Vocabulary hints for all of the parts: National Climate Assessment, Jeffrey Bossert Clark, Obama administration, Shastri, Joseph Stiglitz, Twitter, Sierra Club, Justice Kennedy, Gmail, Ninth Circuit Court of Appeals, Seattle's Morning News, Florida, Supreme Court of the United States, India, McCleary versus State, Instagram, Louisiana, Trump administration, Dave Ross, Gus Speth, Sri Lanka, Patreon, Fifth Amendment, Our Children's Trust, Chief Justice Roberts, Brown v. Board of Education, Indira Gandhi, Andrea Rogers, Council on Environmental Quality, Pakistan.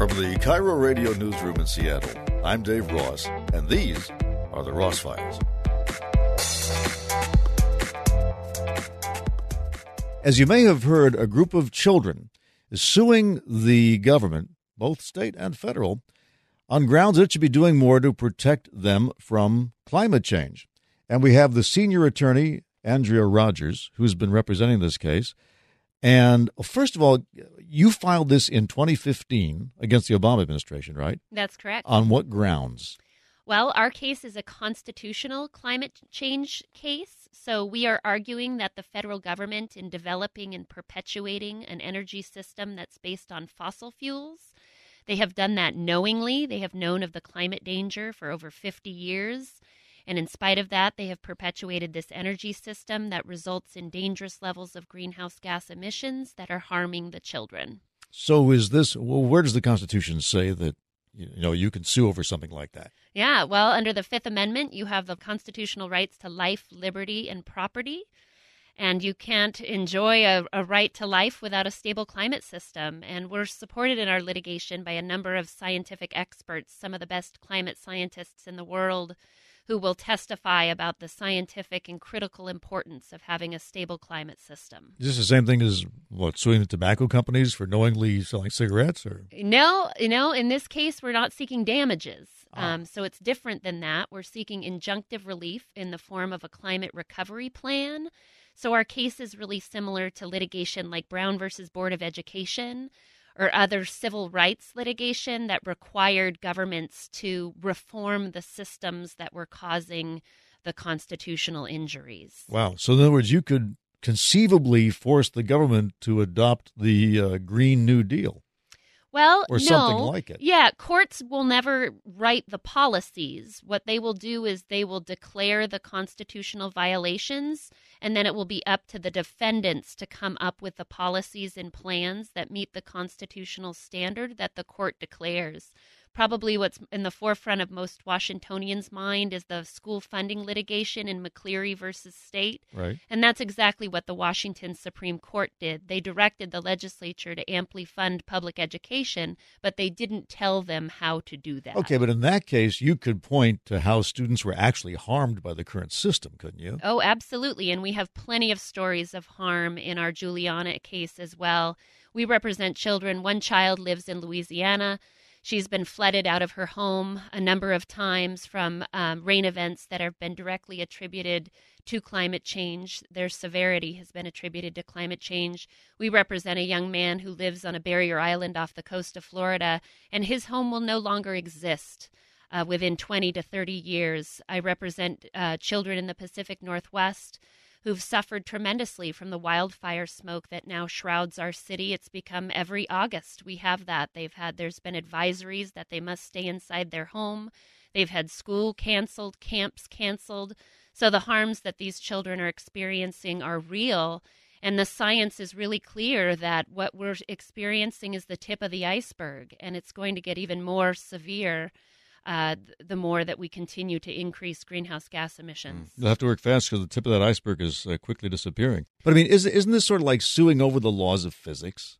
From the Cairo Radio Newsroom in Seattle, I'm Dave Ross, and these are the Ross Files. As you may have heard, a group of children is suing the government, both state and federal, on grounds that it should be doing more to protect them from climate change. And we have the senior attorney, Andrea Rogers, who's been representing this case. And first of all, you filed this in 2015 against the Obama administration, right? That's correct. On what grounds? Well, our case is a constitutional climate change case. So we are arguing that the federal government, in developing and perpetuating an energy system that's based on fossil fuels, they have done that knowingly. They have known of the climate danger for over 50 years. And in spite of that, they have perpetuated this energy system that results in dangerous levels of greenhouse gas emissions that are harming the children. So is this, well, where does the Constitution say that, you know, you can sue over something like that? Yeah, well, under the Fifth Amendment, you have the constitutional rights to life, liberty, and property. And you can't enjoy a right to life without a stable climate system. And we're supported in our litigation by a number of scientific experts, some of the best climate scientists in the world, who will testify about the scientific and critical importance of having a stable climate system. Is this the same thing as, what, suing the tobacco companies for knowingly selling cigarettes? Or no, you know, in this case, we're not seeking damages. So it's different than that. We're seeking injunctive relief in the form of a climate recovery plan. So our case is really similar to litigation like Brown v. Board of Education, or other civil rights litigation that required governments to reform the systems that were causing the constitutional injuries. Wow. So in other words, you could conceivably force the government to adopt the Green New Deal. Well, or no. Something like it. Yeah, courts will never write the policies. What they will do is they will declare the constitutional violations, and then it will be up to the defendants to come up with the policies and plans that meet the constitutional standard that the court declares. Probably what's in the forefront of most Washingtonians' mind is the school funding litigation in McCleary versus State. Right. And that's exactly what the Washington Supreme Court did. They directed the legislature to amply fund public education, but they didn't tell them how to do that. Okay, but in that case, you could point to how students were actually harmed by the current system, couldn't you? Oh, absolutely. And we have plenty of stories of harm in our Juliana case as well. We represent children. One child lives in Louisiana. She's been flooded out of her home a number of times from rain events that have been directly attributed to climate change. Their severity has been attributed to climate change. We represent a young man who lives on a barrier island off the coast of Florida, and his home will no longer exist within 20 to 30 years. I represent children in the Pacific Northwest who've suffered tremendously from the wildfire smoke that now shrouds our city. It's become every August we have that. There's been advisories that they must stay inside their home. They've had school canceled, camps canceled. So the harms that these children are experiencing are real. And the science is really clear that what we're experiencing is the tip of the iceberg, and it's going to get even more severe the more that we continue to increase greenhouse gas emissions. They'll have to work fast because the tip of that iceberg is quickly disappearing. But I mean, isn't this sort of like suing over the laws of physics?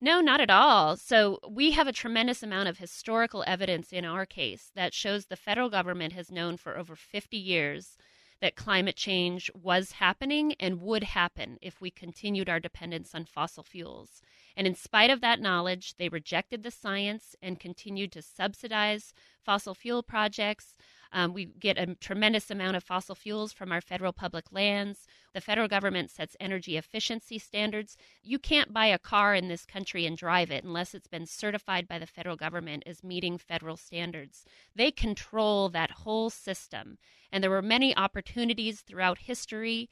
No, not at all. So we have a tremendous amount of historical evidence in our case that shows the federal government has known for over 50 years that climate change was happening and would happen if we continued our dependence on fossil fuels. And in spite of that knowledge, they rejected the science and continued to subsidize fossil fuel projects. We get a tremendous amount of fossil fuels from our federal public lands. The federal government sets energy efficiency standards. You can't buy a car in this country and drive it unless it's been certified by the federal government as meeting federal standards. They control that whole system. And there were many opportunities throughout history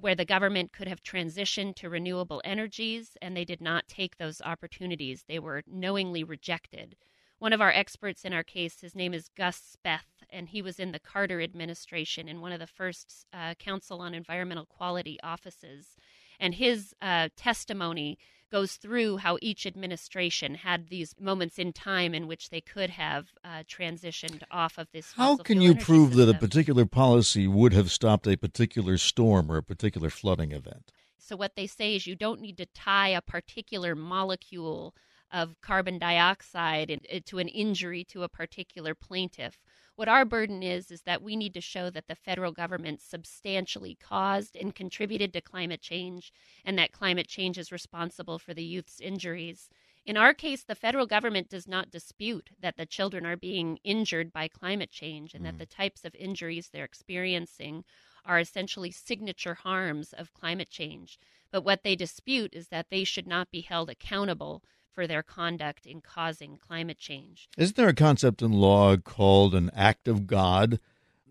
where the government could have transitioned to renewable energies, and they did not take those opportunities. They were knowingly rejected. One of our experts in our case, his name is Gus Speth, and he was in the Carter administration in one of the first Council on Environmental Quality offices. And his testimony goes through how each administration had these moments in time in which they could have transitioned off of this fossil fuel energy system. How can you prove that a particular policy would have stopped a particular storm or a particular flooding event? So what they say is you don't need to tie a particular molecule of carbon dioxide to an injury to a particular plaintiff. What our burden is that we need to show that the federal government substantially caused and contributed to climate change, and that climate change is responsible for the youth's injuries. In our case, the federal government does not dispute that the children are being injured by climate change and that the types of injuries they're experiencing are essentially signature harms of climate change. But what they dispute is that they should not be held accountable for their conduct in causing climate change. Isn't there a concept in law called an act of God,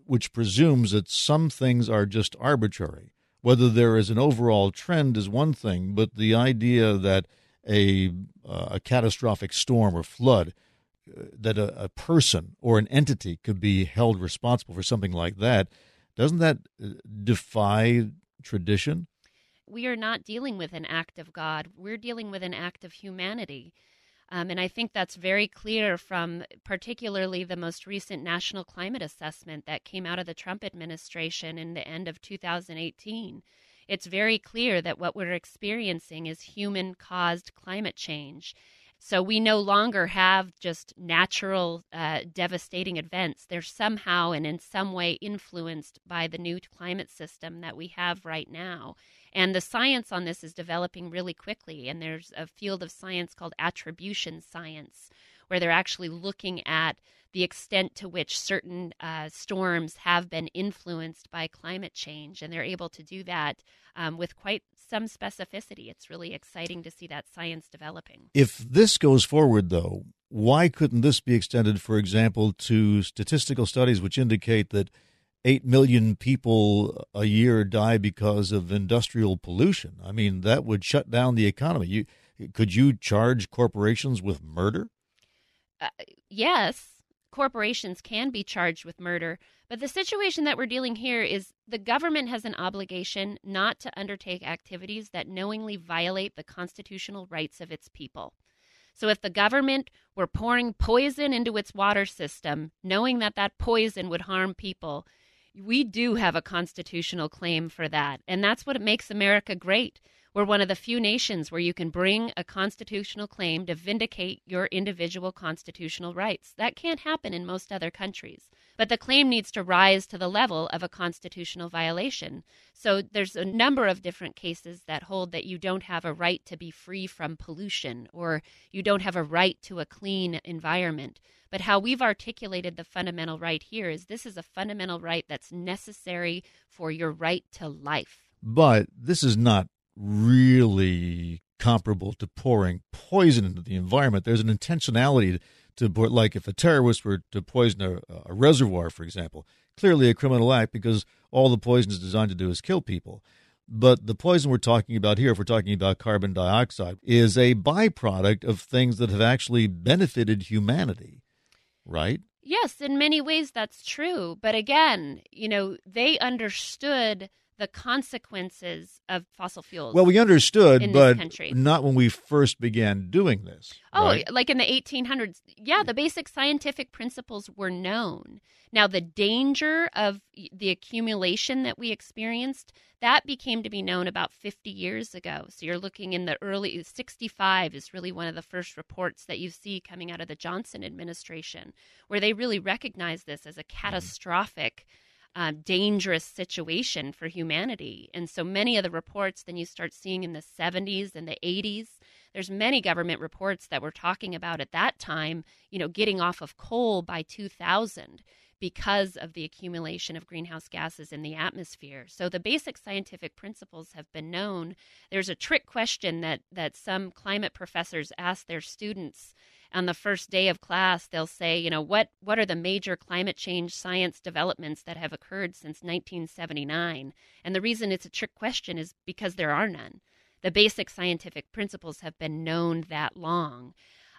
which presumes that some things are just arbitrary? Whether there is an overall trend is one thing, but the idea that a catastrophic storm or flood, that a person or an entity could be held responsible for something like that, doesn't that defy tradition? We are not dealing with an act of God. We're dealing with an act of humanity. And I think that's very clear from particularly the most recent National Climate Assessment that came out of the Trump administration in the end of 2018. It's very clear that what we're experiencing is human-caused climate change. So we no longer have just natural devastating events. They're somehow and in some way influenced by the new climate system that we have right now. And the science on this is developing really quickly. And there's a field of science called attribution science, where they're actually looking at the extent to which certain storms have been influenced by climate change. And they're able to do that with quite some specificity. It's really exciting to see that science developing. If this goes forward, though, why couldn't this be extended, for example, to statistical studies which indicate that 8 million people a year die because of industrial pollution? I mean, that would shut down the economy. Could you charge corporations with murder? Yes. Corporations can be charged with murder, but the situation that we're dealing here is the government has an obligation not to undertake activities that knowingly violate the constitutional rights of its people. So if the government were pouring poison into its water system, knowing that that poison would harm people, we do have a constitutional claim for that. And that's what makes America great. We're one of the few nations where you can bring a constitutional claim to vindicate your individual constitutional rights. That can't happen in most other countries. But the claim needs to rise to the level of a constitutional violation. So there's a number of different cases that hold that you don't have a right to be free from pollution, or you don't have a right to a clean environment. But how we've articulated the fundamental right here is this is a fundamental right that's necessary for your right to life. But this is not really comparable to pouring poison into the environment. There's an intentionality to pour, like if a terrorist were to poison a reservoir, for example, clearly a criminal act because all the poison is designed to do is kill people. But the poison we're talking about here, if we're talking about carbon dioxide, is a byproduct of things that have actually benefited humanity, right? Yes, in many ways that's true. But again, they understood the consequences of fossil fuels. Well, we understood, but not when we first began doing this. Oh, right? Like in the 1800s. Yeah, the basic scientific principles were known. Now, the danger of the accumulation that we experienced, that became to be known about 50 years ago. So you're looking in the early 65 is really one of the first reports that you see coming out of the Johnson administration, where they really recognize this as a catastrophic dangerous situation for humanity. And so many of the reports then you start seeing in the 70s and the 80s, there's many government reports that were talking about at that time, getting off of coal by 2000 because of the accumulation of greenhouse gases in the atmosphere. So the basic scientific principles have been known. There's a trick question that some climate professors ask their students on the first day of class. They'll say, what are the major climate change science developments that have occurred since 1979? And the reason it's a trick question is because there are none. The basic scientific principles have been known that long.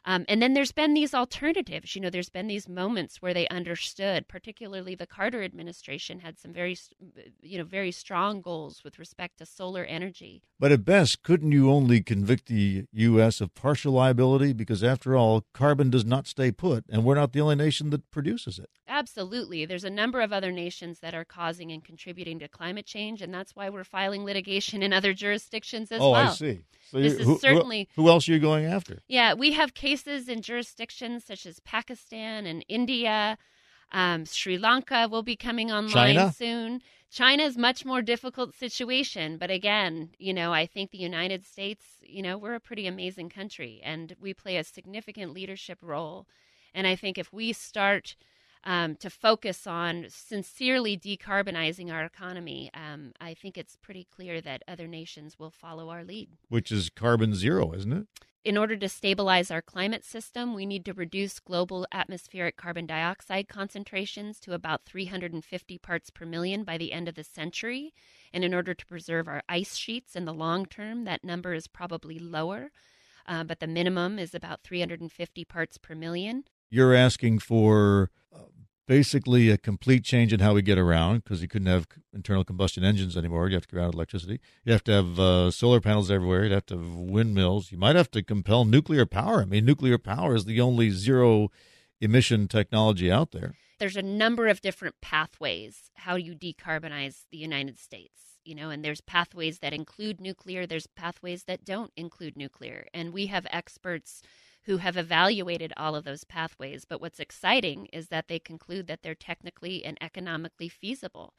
And then there's been these alternatives. There's been these moments where they understood, particularly the Carter administration had some very strong goals with respect to solar energy. But at best, couldn't you only convict the U.S. of partial liability? Because after all, carbon does not stay put, and we're not the only nation that produces it. Absolutely. There's a number of other nations that are causing and contributing to climate change, and that's why we're filing litigation in other jurisdictions as well. Oh, I see. So this is certainly, who else are you going after? Yeah, we have cases in jurisdictions such as Pakistan and India. Sri Lanka will be coming online soon. China's much more difficult situation. But again, you know, I think the United States, you know, we're a pretty amazing country, and we play a significant leadership role. And I think if we start to focus on sincerely decarbonizing our economy, I think it's pretty clear that other nations will follow our lead. Which is carbon zero, isn't it? In order to stabilize our climate system, we need to reduce global atmospheric carbon dioxide concentrations to about 350 parts per million by the end of the century. And in order to preserve our ice sheets in the long term, that number is probably lower, but the minimum is about 350 parts per million. You're asking for basically a complete change in how we get around, because you couldn't have internal combustion engines anymore. You have to go out electricity. You have to have solar panels everywhere. You'd have to have windmills. You might have to compel nuclear power. I mean, nuclear power is the only zero-emission technology out there. There's a number of different pathways how you decarbonize the United States, you know, and there's pathways that include nuclear. There's pathways that don't include nuclear. And we have experts who have evaluated all of those pathways. But what's exciting is that they conclude that they're technically and economically feasible.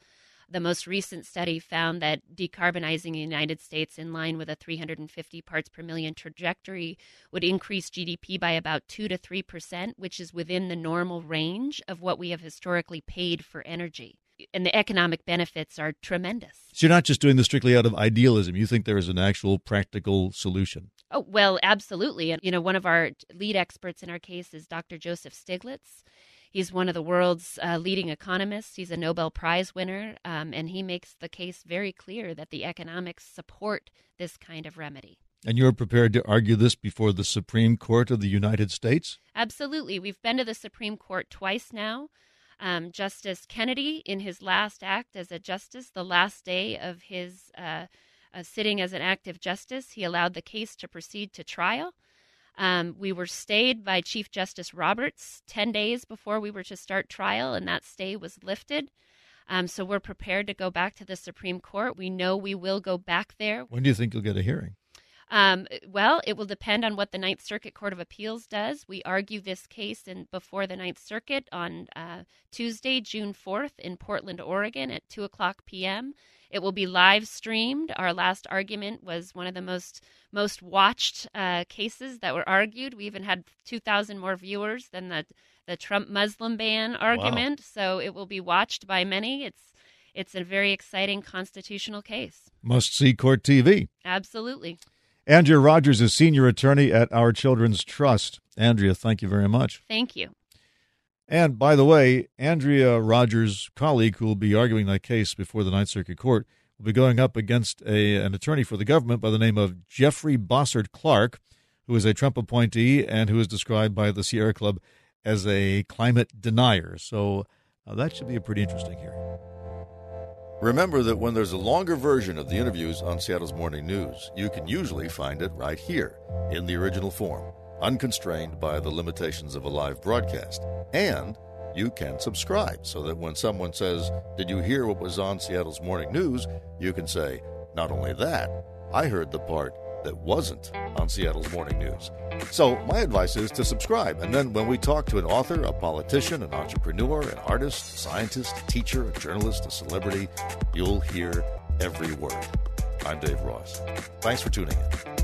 The most recent study found that decarbonizing the United States in line with a 350 parts per million trajectory would increase GDP by about 2 to 3%, which is within the normal range of what we have historically paid for energy. And the economic benefits are tremendous. So you're not just doing this strictly out of idealism. You think there is an actual practical solution. Oh, well, absolutely. And, you know, one of our lead experts in our case is Dr. Joseph Stiglitz. He's one of the world's leading economists. He's a Nobel Prize winner, and he makes the case very clear that the economics support this kind of remedy. And you're prepared to argue this before the Supreme Court of the United States? Absolutely. We've been to the Supreme Court twice now. Justice Kennedy, in his last act as a justice, the last day of his sitting as an active justice, he allowed the case to proceed to trial. We were stayed by Chief Justice Roberts 10 days before we were to start trial, and that stay was lifted. So we're prepared to go back to the Supreme Court. We know we will go back there. When do you think you'll get a hearing? Well, it will depend on what the Ninth Circuit Court of Appeals does. We argue this case before the Ninth Circuit on Tuesday, June 4th in Portland, Oregon at 2 o'clock p.m. It will be live streamed. Our last argument was one of the most watched cases that were argued. We even had 2,000 more viewers than the Trump Muslim ban argument. Wow. So it will be watched by many. It's a very exciting constitutional case. Must see Court TV. Absolutely. Andrea Rogers is senior attorney at Our Children's Trust. Andrea, thank you very much. Thank you. And by the way, Andrea Rogers' colleague who will be arguing that case before the Ninth Circuit Court will be going up against an attorney for the government by the name of Jeffrey Bossert Clark, who is a Trump appointee and who is described by the Sierra Club as a climate denier. So that should be a pretty interesting hearing. Remember that when there's a longer version of the interviews on Seattle's Morning News, you can usually find it right here in the original form, unconstrained by the limitations of a live broadcast. And you can subscribe so that when someone says, "Did you hear what was on Seattle's Morning News?" you can say, "Not only that, I heard the part that wasn't on Seattle's Morning News." So my advice is to subscribe. And then when we talk to an author, a politician, an entrepreneur, an artist, a scientist, a teacher, a journalist, a celebrity, you'll hear every word. I'm Dave Ross. Thanks for tuning in.